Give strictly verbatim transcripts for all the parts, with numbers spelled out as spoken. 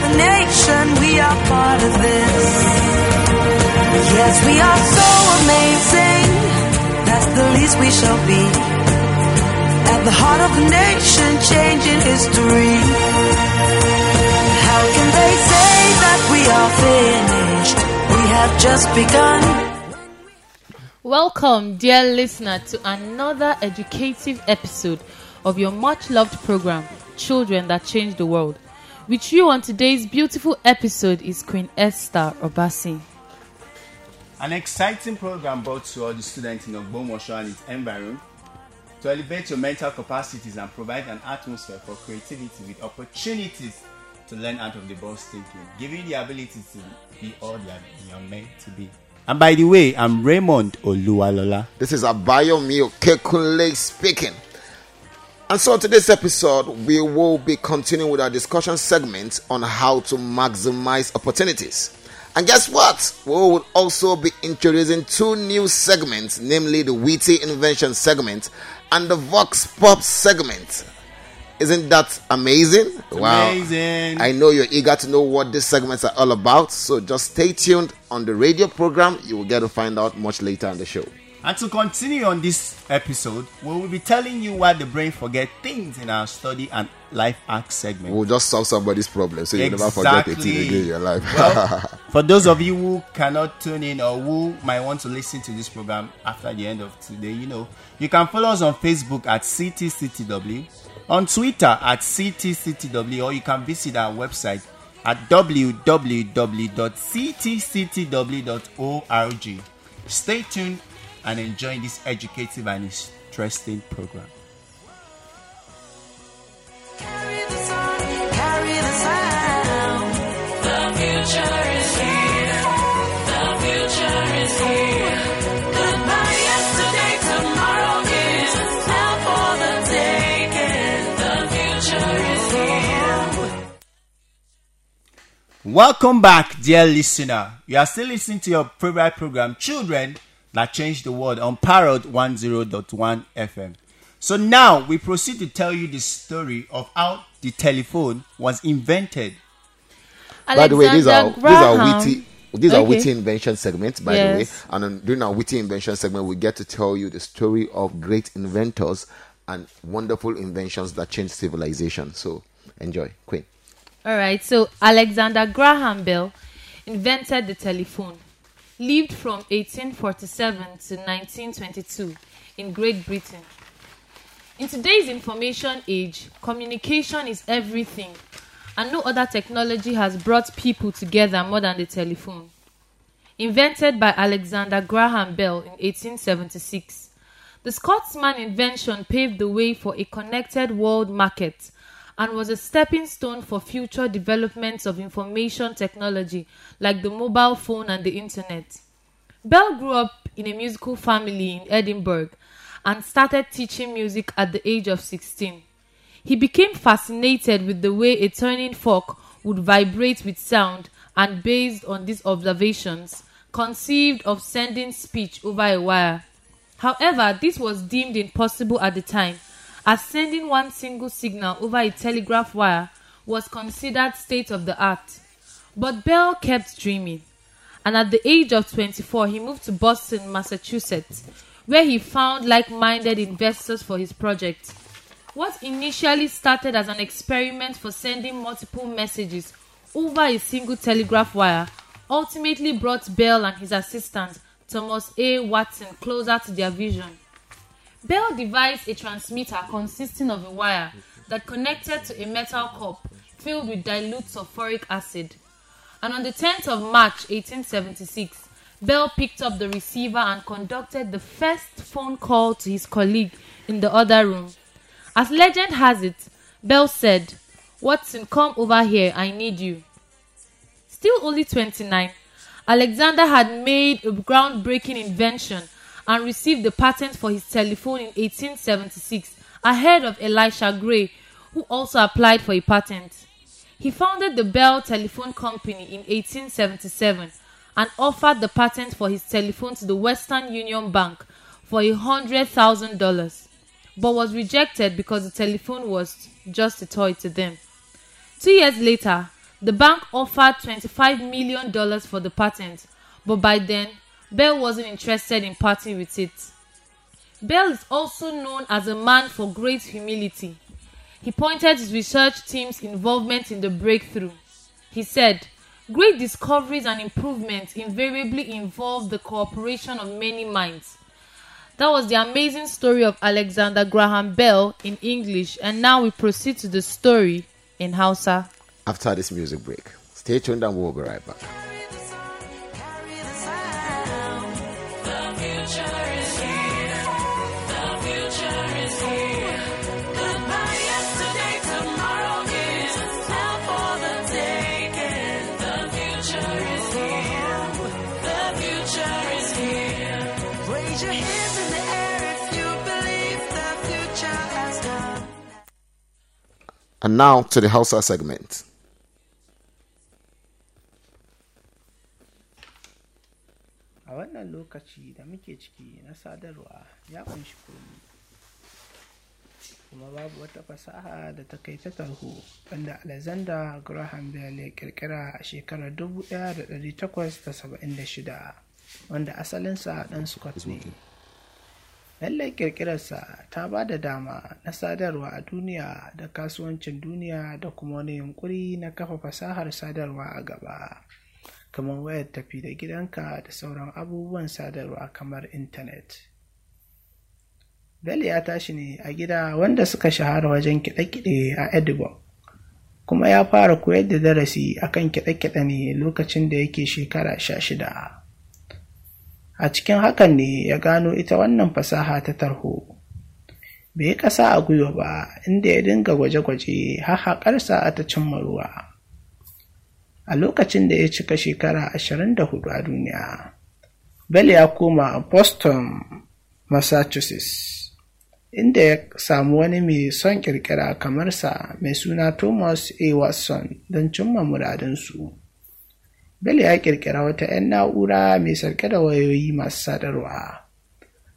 the nation, we are part of this. Yes, we are so amazing, that's the least we shall be. At the heart of the nation, changing history. How can they say that we are finished? We have just begun. Welcome, dear listener, to another educative episode of your much-loved program, Children That Change the World. With you on today's beautiful episode is Queen Esther Obasi. An exciting program brought to all the students in Ogbomosho and its environment to elevate your mental capacities and provide an atmosphere for creativity with opportunities to learn out of the box thinking, giving the ability to be all that you are meant to be. And by the way, I'm Raymond Oluwalola. This is Abigail Kunle speaking. And so on today's episode, we will be continuing with our discussion segment on how to maximize opportunities. And guess what? We will also be introducing two new segments, namely the Witty Invention segment and the Vox Pop segment. Isn't that amazing? It's wow. Amazing. I know you're eager to know what these segments are all about, so just stay tuned on the radio program. You will get to find out much later on the show. And to continue on this episode, we will be telling you why the brain forgets things in our study and life hack segment. We'll just solve somebody's problem so you exactly. never forget a thing again in your life. Well, for those of you who cannot tune in or who might want to listen to this program after the end of today, you know, you can follow us on Facebook at C T C T W, on Twitter at C T C T W, or you can visit our website at w w w dot c t c t w dot org. Stay tuned and enjoy this educative and interesting program. Carry the sun, carry the sound. The future is here. The future is here. Goodbye yesterday, tomorrow is now for the taking. The future is here. Welcome back, dear listener. You are still listening to your favorite program, Children That Changed the World, on Parrot one oh one point one F M. So now we proceed to tell you the story of how the telephone was invented. Alexander by the way, these are Graham. these are witty these okay. are witty invention segments. By yes. the way, and during our witty invention segment, we get to tell you the story of great inventors and wonderful inventions that changed civilization. So enjoy, Queen. All right. So Alexander Graham Bell invented the telephone. Lived from eighteen forty-seven to nineteen twenty-two in Great Britain. In today's information age, communication is everything, and no other technology has brought people together more than the telephone. Invented by Alexander Graham Bell in eighteen seventy-six, the Scotsman's invention paved the way for a connected world market and was a stepping stone for future developments of information technology like the mobile phone and the internet. Bell grew up in a musical family in Edinburgh and started teaching music at the age of sixteen. He became fascinated with the way a turning fork would vibrate with sound, and based on these observations, conceived of sending speech over a wire. However, this was deemed impossible at the time, as sending one single signal over a telegraph wire was considered state-of-the-art. But Bell kept dreaming, and at the age of twenty-four, he moved to Boston, Massachusetts, where he found like-minded investors for his project. What initially started as an experiment for sending multiple messages over a single telegraph wire ultimately brought Bell and his assistant, Thomas A. Watson, closer to their vision. Bell devised a transmitter consisting of a wire that connected to a metal cup filled with dilute sulfuric acid. And on the tenth of March eighteen seventy-six, Bell picked up the receiver and conducted the first phone call to his colleague in the other room. As legend has it, Bell said, "Watson, come over here, I need you." Still only twenty-nine, Alexander had made a groundbreaking invention and received the patent for his telephone in eighteen seventy-six, ahead of Elisha Gray, who also applied for a patent. He founded the Bell Telephone Company in eighteen seventy-seven and offered the patent for his telephone to the Western Union Bank for one hundred thousand dollars, but was rejected because the telephone was just a toy to them. Two years later, The bank offered twenty-five million dollars for the patent, but by then, Bell wasn't interested in parting with it. Bell is also known as a man for great humility. He pointed his research team's involvement in the breakthrough. He said, "Great discoveries and improvements invariably involve the cooperation of many minds." That was the amazing story of Alexander Graham Bell in English, and now we proceed to the story in Hausa. After this music break, stay tuned and we'll be right back. And now to the Hausa segment. A wannan lokaci da muke ciki na sadarwa ya kunshi komai. Kuma babu wata fasaha da ta kai ta tarho wanda Alexander Graham Bell ya kirkira a shekarar eighteen seventy-six wanda asalinsa dan Scott ne. Lallai kirkirarsa ta ba da dama na sadarwa a duniya da kasuwancin duniya da kuma wani yunkuri na kafa fasahar sadarwa a gaba kamar wayar tafi da gidanka da sauran abubuwan sadarwa kamar internet. Bell ya tashi ne a gida wanda suka shahara wajen kiɗe-kiɗe a Edinburgh, kuma ya fara koyar da darasi akan kiɗe-kiɗe ne lokacin da yake shekara sha shida. A cikin hakan ne ya gano ita wannan fasaha ta tarho. Bai kasa a gwiwa ba inda ya dinga gwaje-gwaje har haƙarsa ta cimma ruwa. A lokacin da ya cika shekara twenty-four a duniya, Bell ya koma Boston, Massachusetts, inda ya samu wani mai son kirkira kamar sa mai suna Thomas A. Watson don cimma muradinsu. Bell ya kirkira wata ƴan na'ura mai sarƙe da wayoyi masu sadarwa.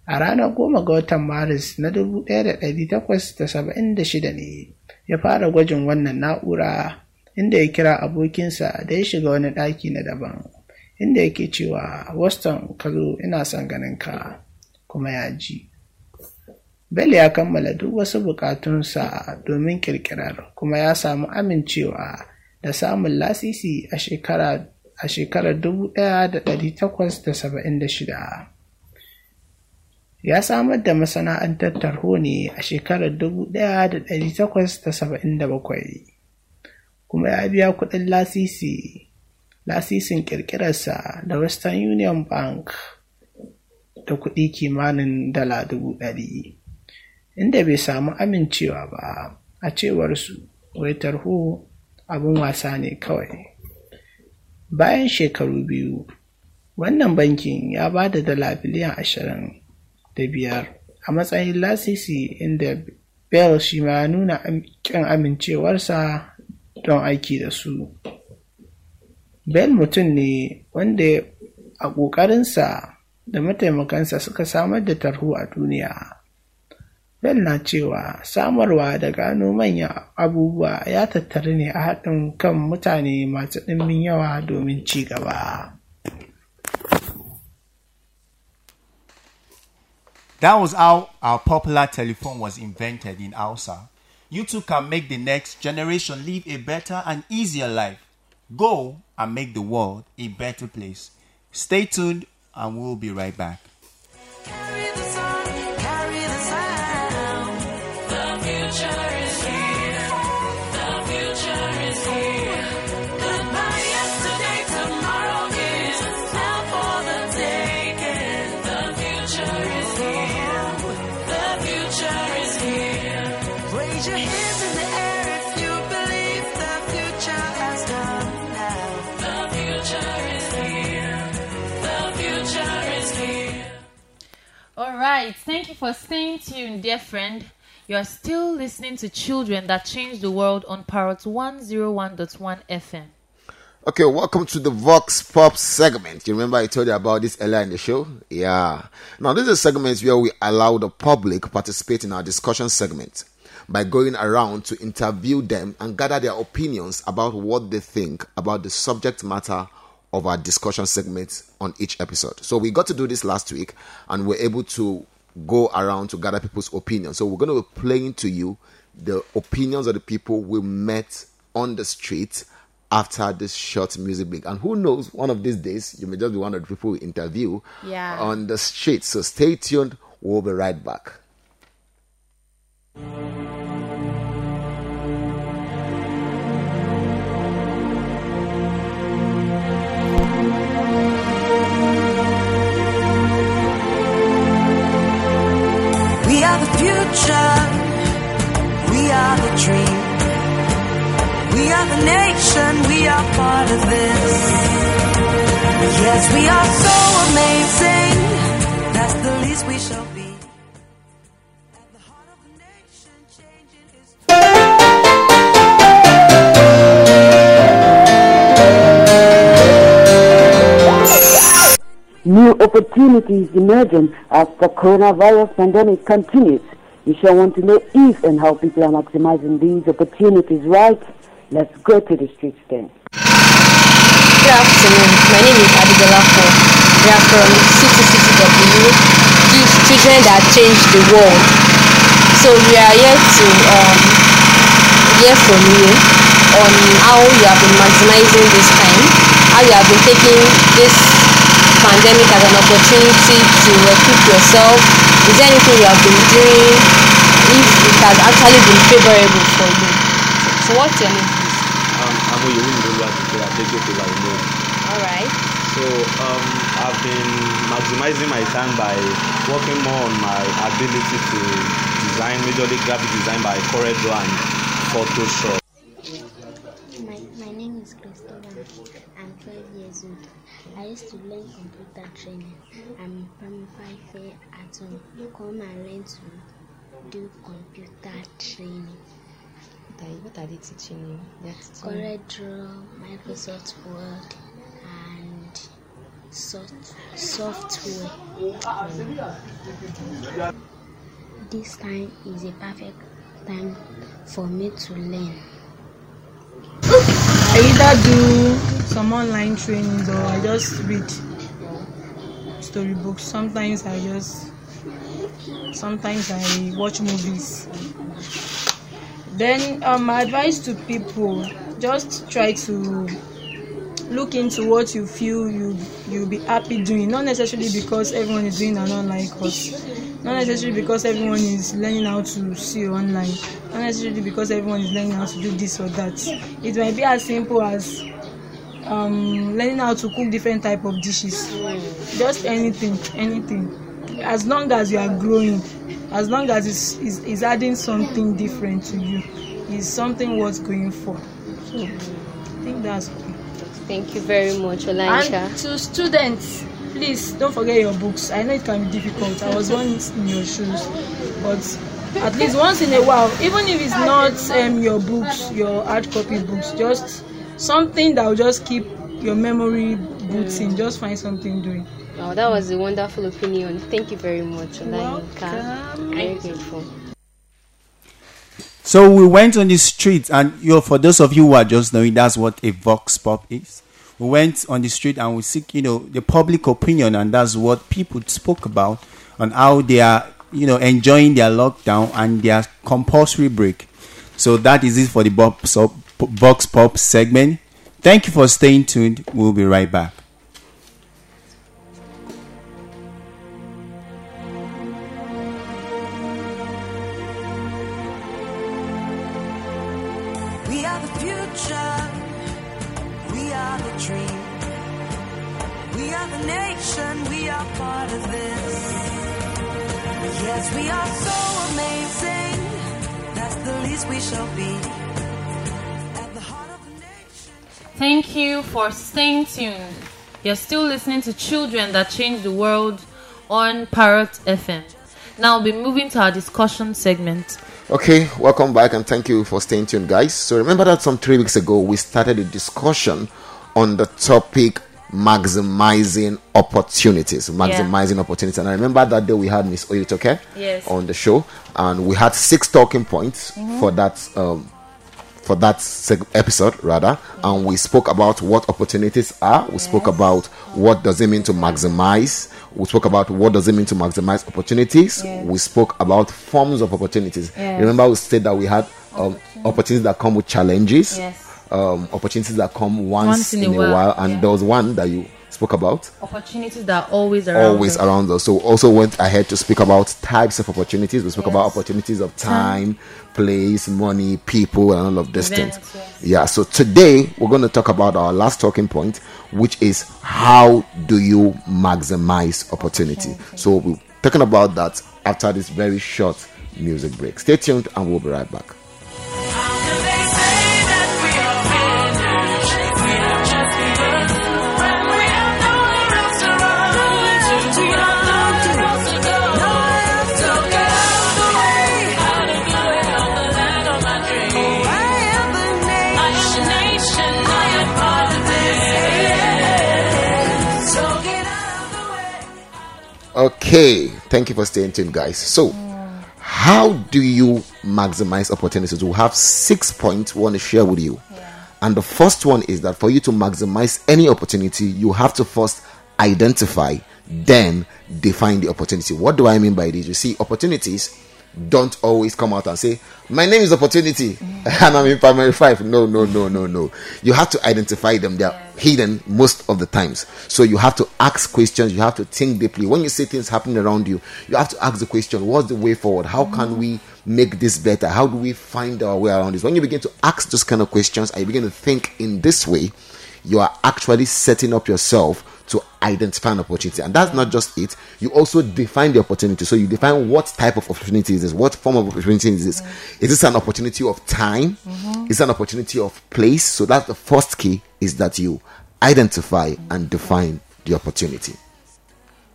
A ranar goma ga watan Maris na eighteen seventy-six ne ya fara gwajin wannan na'ura inda ya kira abokinsa da ya shiga wani ɗaki na daban inda yake cewa, "Weston, ka zo ina son ganin ka," kuma ya ji. Bell ya kammala duk wasu buƙatunsa domin kirkirar kuma ya samu amincewa da samun lasisi a shekara a shekarar eighteen seventy-six. Ya samar da masana'antar tarho ne a shekarar eighteen seventy-seven kuma ya biya kuɗin lasisi lasisin kirkirarsa da Western Union Bank da kuɗi kimanin dala one hundred thousand inda bai samu amincewa ba. A cewar su, wai tarho abun wasa ne kawai. Bayan shekaru biyu, wannan bankin ya ba da dala biliyan ashirin da biyar a matsayin lasisi inda Bell shi ma nuna kin amincewarsa don aiki da su. Bell mutum ne wanda a ƙoƙarinsa da mataimakansa suka samar da tarho a duniya. Bell na cewa samarwa da gano manyan abubuwa ya tattare ne a haɗin kan mutane masu ɗimbin yawa domin ci gaba. That was how our popular telephone was invented in Hausa. You too can make the next generation live a better and easier life. Go and make the world a better place. Stay tuned and we'll be right back. Alright, thank you for staying tuned, dear friend. You are still listening to Children That Change the World on Parrot one oh one point one F M. Okay, welcome to the Vox Pop segment. You remember I told you about this earlier in the show? Yeah. Now, this is a segment where we allow the public participate in our discussion segment. by going around to interview them and gather their opinions about what they think about the subject matter of our discussion segment on each episode. So we got to do this last week and we're able to go around to gather people's opinions. So we're going to be playing to you the opinions of the people we met on the street after this short music break. And who knows, one of these days, you may just be one of the people we interview yeah. on the street. So stay tuned. We'll be right back. We are the future, we are the dream. We are the nation, we are part of this. Yes, we are so amazing. That's the least we shall be. At the heart of the nation, changing history. New opportunities emerging as the coronavirus pandemic continues. You shall want to know if and how people are maximizing these opportunities, right? Let's go to the streets then. Good afternoon. My name is Abigail Afo. We are from C T C T W. Give children that change the world. So we are here to um, hear from you on how you have been maximizing this time, how you have been taking this pandemic as an opportunity to equip yourself. Is there anything you have been doing? If it has actually been favorable for you? So what's your name? Um, I'm Oye-Toke. All right. So um, I've been maximizing my time by working more on my ability to design, majorly graphic design by CorelDRAW and Photoshop. My, my name is Christina. I'm twelve years old. I used to learn computer training. I'm from five years at home. Come and learn to do computer training. What are they teaching you? CorelDRAW, Microsoft Word, and soft, software. Mm. This time is a perfect time for me to learn. I either do some online trainings or I just read storybooks. Sometimes I just, sometimes I watch movies. Then um, my advice to people, just try to look into what you feel you, you'll be happy doing. Not necessarily because everyone is doing an online course. Not necessarily because everyone is learning how to see online. Not necessarily because everyone is learning how to do this or that. It might be as simple as um, learning how to cook different type of dishes. Just anything, anything. As long as you are growing. As long as it's, it's, it's adding something different to you, it's something worth going for. So, yeah. I think that's okay. Thank you very much, Elisha. And to students, please don't forget your books. I know it can be difficult. I was once in your shoes, but at least once in a while, even if it's not um, your books, your hard copy books, just something that will just keep your memory booting. Mm. Just find something doing. Wow, that was a wonderful opinion. Thank you very much, Olayinka. Very grateful. So we went on the street, and you know, for those of you who are just knowing, that's what a vox pop is. We went on the street and we seek, you know, the public opinion, and that's what people spoke about on how they are, you know, enjoying their lockdown and their compulsory break. So that is it for the vox pop segment. Thank you for staying tuned. We'll be right back. We are so amazing. That's the least we shall be. At the heart of the nation. Thank you for staying tuned. You're still listening to Children That Change the World on Parrot F M. Now we'll be moving to our discussion segment. Okay, welcome back and thank you for staying tuned, guys. So remember that some three weeks ago we started a discussion on the topic maximizing opportunities. Maximizing yeah. opportunities. And I remember that day we had Miss Oye-Toke yes. on the show, and we had six talking points mm-hmm. for that um, for that seg- episode rather, mm-hmm. and we spoke about what opportunities are. We yes. spoke about what does it mean to maximize. We spoke about what does it mean to maximize opportunities. Yes. We spoke about forms of opportunities. Yes. Remember, we said that we had um, opportunities. opportunities that come with challenges. Yes. Um, opportunities that come once, once in, in a while, while and yeah. there was one that you spoke about, opportunities that are always around always us. around us. So also went ahead to speak about types of opportunities. We spoke yes. about opportunities of time, time, place, money, people, and all of these things. Yes. Yeah. So today we're going to talk about our last talking point, which is how do you maximize opportunity. Okay. So we're talking about that after this very short music break. Stay tuned, and we'll be right back. Okay, thank you for staying tuned, guys. So, yeah. how do you maximize opportunities? We have six points we want to share with you. Yeah. And the first one is that for you to maximize any opportunity, you have to first identify, then define the opportunity. What do I mean by this? You see, opportunities don't always come out and say, my name is Opportunity, mm. and I'm in primary five. No, no, no, no, no. You have to identify them. They are yeah. hidden most of the times. So you have to ask questions. You have to think deeply. When you see things happening around you, you have to ask the question, what's the way forward? How mm. can we make this better? How do we find our way around this? When you begin to ask those kind of questions and you begin to think in this way, you are actually setting up yourself to identify an opportunity. And that's not just it. You also define the opportunity. So you define what type of opportunity is this? What form of opportunity is this? Mm-hmm. Is this an opportunity of time? Mm-hmm. Is it an opportunity of place? So that's the first key, is that you identify mm-hmm. and define the opportunity.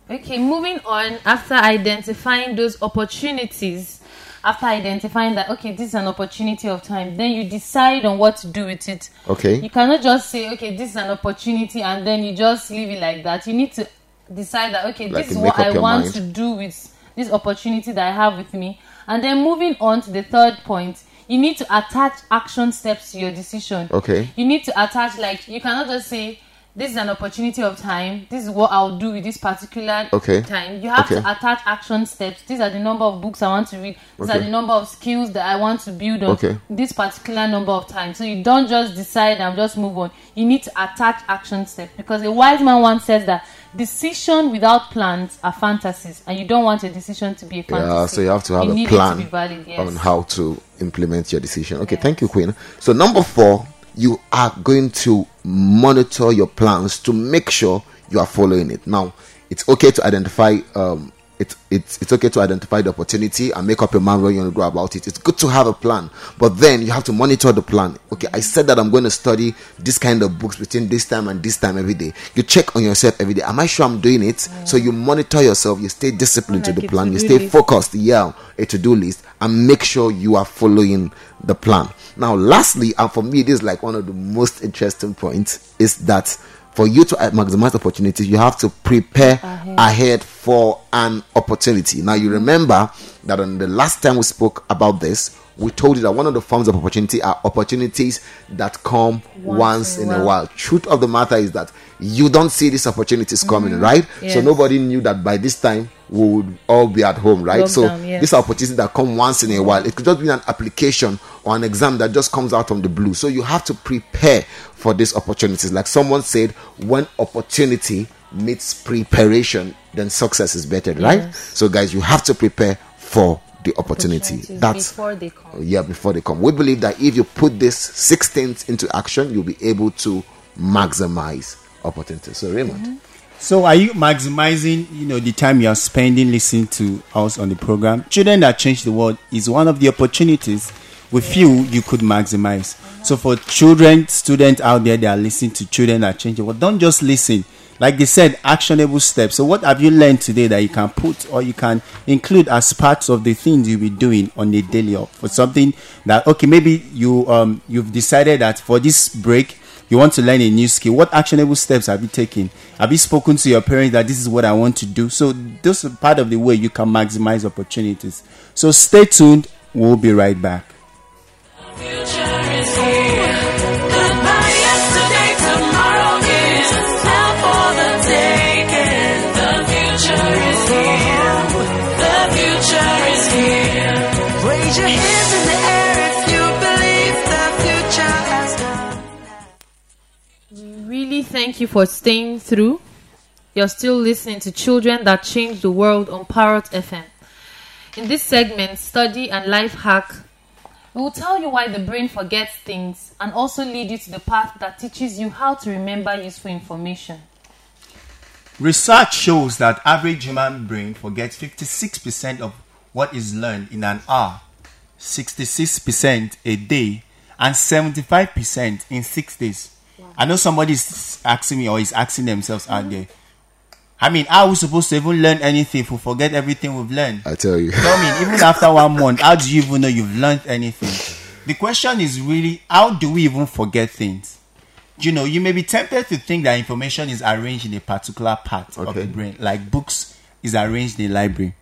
Okay, moving on. After identifying those opportunities, after identifying that, okay, this is an opportunity of time, then you decide on what to do with it. Okay. You cannot just say, okay, this is an opportunity, and then you just leave it like that. You need to decide that, okay, like this is what I want mind. to do with this opportunity that I have with me. And then moving on to the third point, you need to attach action steps to your decision. Okay. You need to attach, like, you cannot just say, this is an opportunity of time, this is what I'll do with this particular okay. time. You have okay. to attach action steps. These are the number of books I want to read. These okay. are the number of skills that I want to build on okay. this particular number of times. So you don't just decide and just move on. You need to attach action steps, because a wise man once says that decision without plans are fantasies, and you don't want a decision to be a fantasy. Yeah, so you have to have you a plan to be valid, yes. on how to implement your decision. Okay, yes. thank you, Queen. So number four, you are going to monitor your plans to make sure you are following it. Now, it's okay to identify um it's it's it's okay to identify the opportunity and make up your mind where you want to go about it. It's good to have a plan, but then you have to monitor the plan. Okay, I said that I'm going to study this kind of books between this time and this time every day. You check on yourself every day. Am I sure I'm doing it? Yeah. So you monitor yourself. You stay disciplined like to the plan. You stay list. focused. Yeah, a to-do list, and make sure you are following the plan. Now, lastly, and for me, this is like one of the most interesting points, is that for you to maximize opportunities, you have to prepare ahead. ahead for an opportunity. Now, you remember that on the last time we spoke about this, we told you that one of the forms of opportunity are opportunities that come once, once in a while. while. Truth of the matter is that you don't see these opportunities mm-hmm. coming, right? Yes. So nobody knew that by this time we would all be at home, right? Lockdown, so yes. these are opportunities that come once in a while. It could just be an application or an exam that just comes out from the blue. So you have to prepare for these opportunities. Like someone said, when opportunity meets preparation, then success is better, right? Yes. So guys, you have to prepare for the opportunity. That's before they come. Yeah, before they come. We believe that if you put these six things into action, you'll be able to maximize opportunities. So Raymond. Mm-hmm. So are you maximizing, you know, the time you are spending listening to us on the program? Children That Change the World is one of the opportunities we feel you could maximize. Mm-hmm. So for children, students out there that are listening to Children That Change the World, don't just listen. Like they said, actionable steps. So what have you learned today that you can put or you can include as parts of the things you'll be doing on a daily, or for something that, okay, maybe you, um, you've decided that for this break, you want to learn a new skill, what actionable steps have you taken? Have you spoken to your parents that this is what I want to do? So this is part of the way you can maximize opportunities. So stay tuned. We'll be right back. Thank you for staying through. You're still listening to Children That Change the World on Parrot F M. In this segment, Study and Life Hack, we will tell you why the brain forgets things and also lead you to the path that teaches you how to remember useful information. Research shows that average human brain forgets fifty-six percent of what is learned in an hour, sixty-six percent a day, and seventy-five percent in six days. I know somebody's asking me or is asking themselves out there, I mean, how are we supposed to even learn anything if we forget everything we've learned? I tell you. Tell me, even after one month, how do you even know you've learned anything? The question is really, how do we even forget things? You know, you may be tempted to think that information is arranged in a particular part okay. of the brain, like books is arranged in a library.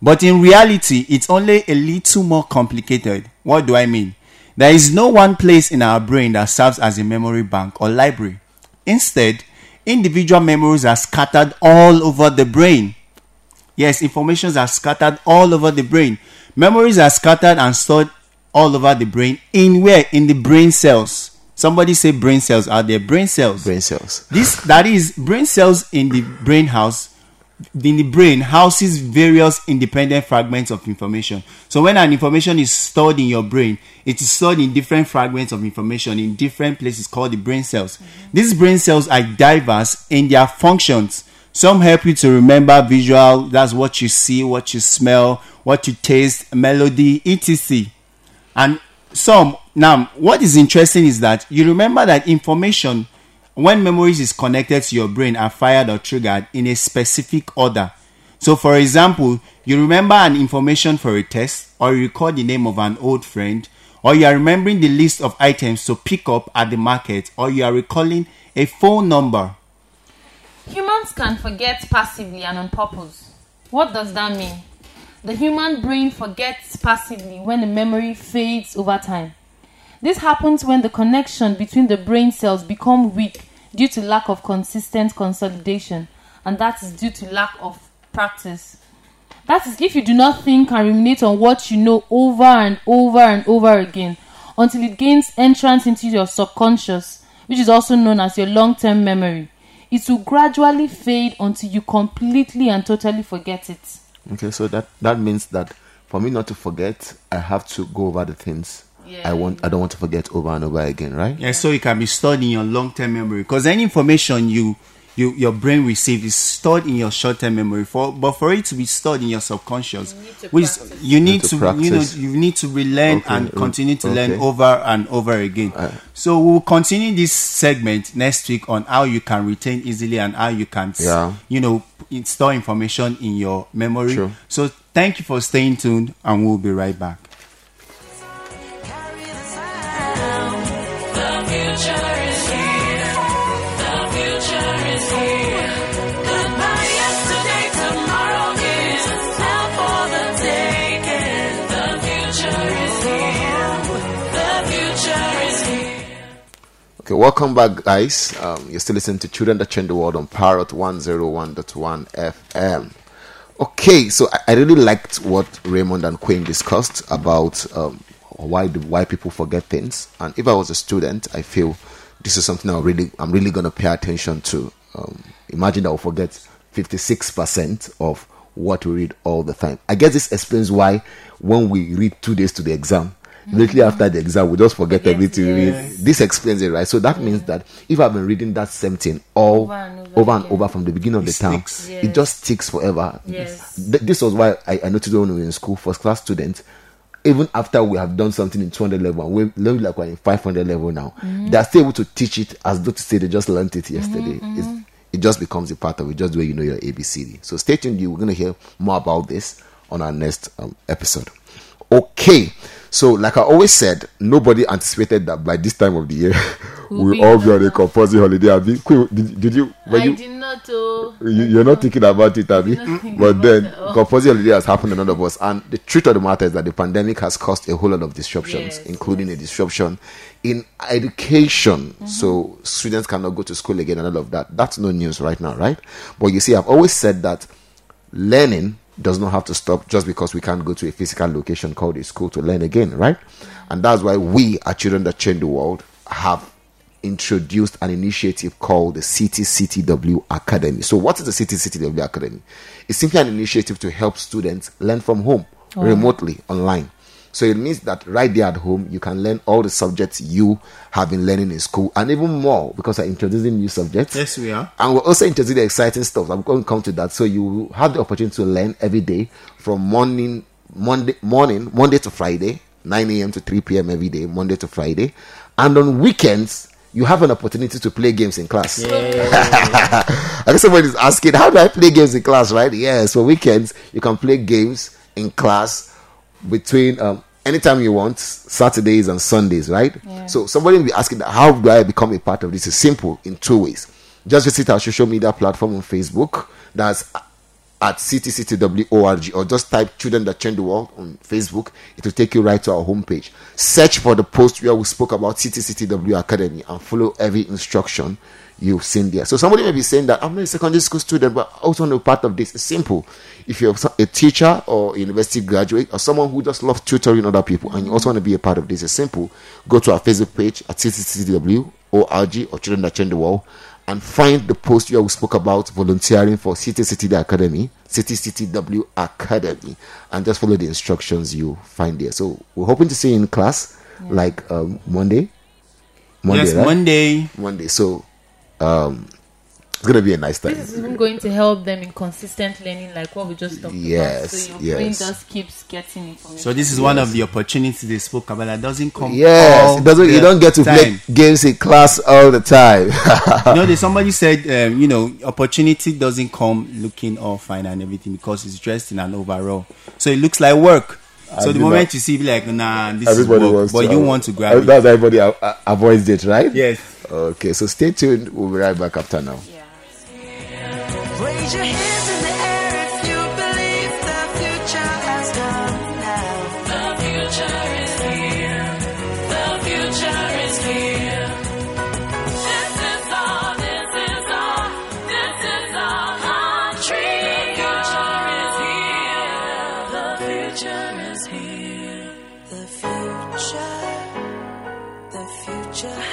But in reality, it's only a little more complicated. What do I mean? There is no one place in our brain that serves as a memory bank or library. Instead, individual memories are scattered all over the brain. Yes, informations are scattered all over the brain. Memories are scattered and stored all over the brain. In where? In the brain cells. Somebody say brain cells. Are there brain cells? Brain cells. This, that is, brain cells in the brain house. In the brain houses various independent fragments of information. So when an information is stored in your brain, it is stored in different fragments of information in different places called the brain cells. Mm-hmm. These brain cells are diverse in their functions. Some help you to remember visual, that's what you see, what you smell, what you taste, melody, et cetera. And some, now what is interesting is that you remember that information when memories is connected to your brain are fired or triggered in a specific order. So for example, you remember an information for a test, or you recall the name of an old friend, or you are remembering the list of items to pick up at the market, or you are recalling a phone number. Humans can forget passively and on purpose. What does that mean? The human brain forgets passively when the memory fades over time. This happens when the connection between the brain cells become weak due to lack of consistent consolidation, and that is due to lack of practice. That is if you do not think and ruminate on what you know over and over and over again until it gains entrance into your subconscious, which is also known as your long-term memory. It will gradually fade until you completely and totally forget it. Okay, so that, that means that for me not to forget, I have to go over the things. Yeah. I want. I don't want to forget over and over again, right? Yeah, so it can be stored in your long-term memory because any information you, you, your brain receives is stored in your short-term memory. For but for it to be stored in your subconscious, you which you need, need to, to you know, you need to relearn okay. and continue to okay. learn over and over again. Uh, so we'll continue this segment next week on how you can retain easily and how you can, yeah. you know, store information in your memory. Sure. So thank you for staying tuned, and we'll be right back. Okay, welcome back, guys. Um, you're still listening to Children That Change the World on Parrot one oh one point one F M. Okay, so I, I really liked what Raymond and Queen discussed about um, why do, why people forget things. And if I was a student, I feel this is something I really I'm really gonna pay attention to. Um, imagine I will forget fifty-six percent of what we read all the time. I guess this explains why when we read two days to the exam. Immediately mm-hmm. after the exam, we just forget yes, everything. Yes. This explains it, right? So that yeah. means that if I've been reading that same thing all over and over, over, and over from the beginning of it the term, yes. it just sticks forever. Yes. Th- this was why I, I noticed when we were in school, first class students, even after we have done something in two hundred level, we learn like we're in five hundred level now, mm-hmm. they're still able to teach it as though to say they just learned it yesterday. Mm-hmm, mm-hmm. It just becomes a part of it, just the way you know your A B C D. So stay tuned. You're going to hear more about this on our next um, episode. Okay. So, like I always said, nobody anticipated that by this time of the year we all be on a compulsory holiday. Abi, did, did you? I you, did not. Oh, you, you're not thinking about it, Abi. But then compulsory holiday has happened to none of us. And the truth of the matter is that the pandemic has caused a whole lot of disruptions, yes, including yes. a disruption in education. Mm-hmm. So students cannot go to school again and all of that. That's no news right now, right? But you see, I've always said that learning does not have to stop just because we can't go to a physical location called a school to learn again, right? And that's why we at Children That Change the World have introduced an initiative called the C T C T W Academy. So what is the C T C T W Academy? It's simply an initiative to help students learn from home, oh. remotely, online. So it means that right there at home, you can learn all the subjects you have been learning in school and even more, because we're introducing new subjects. Yes, we are. And we're also introducing exciting stuff. I'm going to come to that. So you have the opportunity to learn every day from morning, Monday, morning, Monday to Friday, nine a.m. to three p.m. every day, Monday to Friday. And on weekends, you have an opportunity to play games in class. I guess somebody's asking, how do I play games in class, right? Yes, yeah, so weekends, you can play games in class between um, anytime you want, Saturdays and Sundays, right? Yeah. So somebody will be asking, how do I become a part of this? It's simple in two ways. Just visit our social media platform on Facebook. That's at C T C T W dot org, or just type Children That Change the World on Facebook. It will take you right to our homepage. Search for the post where we spoke about C T C T W Academy and follow every instruction you've seen there. So somebody may be saying that I'm not a secondary school student, but I also know part of this. It's simple. If you're a teacher or a university graduate or someone who just loves tutoring other people and you also want to be a part of this, it's simple. Go to our Facebook page at C T C T W dot org or Children That Change the World and find the post where we spoke about volunteering for C T C T W Academy, C T C T W Academy, and just follow the instructions you find there. So we're hoping to see you in class, yeah. like um, Monday. Monday, yes, right? Monday. Monday. So um, it's going to be a nice time. This is even going to help them in consistent learning, like what we just talked yes, about. So your yes. brain just keeps getting information. So this is yes. one of the opportunities they spoke about that doesn't come Yes, all it doesn't, you don't get to time. Play games in class all the time. You know, there's somebody said, um, you know, opportunity doesn't come looking all fine and everything because it's dressed in an overall. So it looks like work. So I the moment not. You see, be like, nah, this everybody is work, but to, you uh, want to grab it. That's everybody uh, avoids it, right? Yes. Okay, so stay tuned. We'll be right back after now. Yeah. Raise your hands in the air if you believe the future has come now. The future is here. The future is here. This is all, this is all, this is all country. The future is here. The future is here. The future, the future has.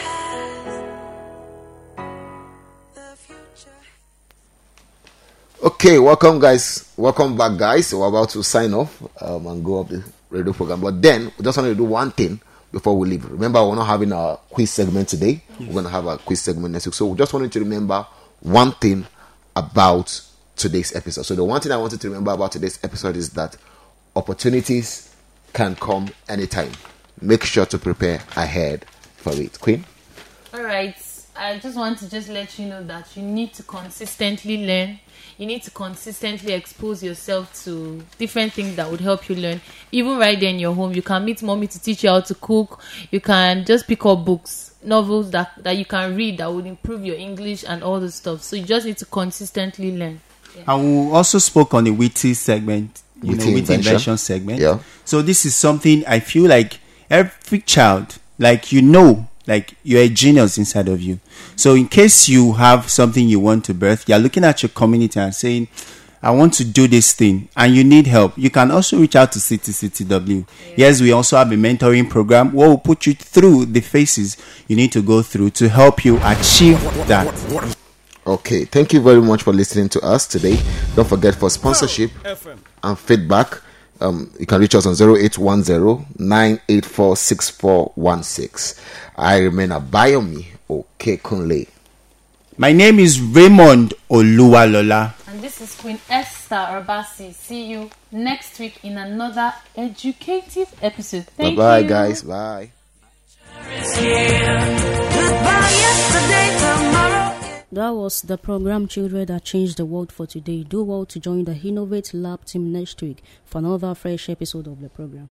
Okay, welcome guys, welcome back guys. We're about to sign off um, and go up the radio program, but then we just want to do one thing before we leave. Remember, we're not having our quiz segment today. Yes. We're going to have a quiz segment next week, so we just wanted to remember one thing about today's episode. So the one thing I wanted to remember about today's episode is that opportunities can come anytime. Make sure to prepare ahead for it. Queen? All right, I just want to just let you know that you need to consistently learn. You need to consistently expose yourself to different things that would help you learn. Even right there in your home, you can meet mommy to teach you how to cook. You can just pick up books, novels that, that you can read that would improve your English and all the stuff. So you just need to consistently learn. Yeah. And we also spoke on the witty segment, you witty know, witty invention, invention segment. Yeah. So this is something I feel like every child, like you know, like you're a genius inside of you. So in case you have something you want to birth, you're looking at your community and saying, I want to do this thing and you need help, you can also reach out to C T C T W. Yeah. Yes, we also have a mentoring program where we'll put you through the phases you need to go through to help you achieve that. Okay, thank you very much for listening to us today. Don't forget, for sponsorship and feedback, Um, you can reach us on zero eight one zero nine eight four six four one six. I remain a Biomi Oke Kunle. My name is Raymond Oluwalola. And this is Queen Esther Obasi. See you next week in another educative episode. Thank Bye-bye, you. Bye guys. Bye. That was the program Children That Changed the World for today. Do well to join the Innovate Lab team next week for another fresh episode of the program.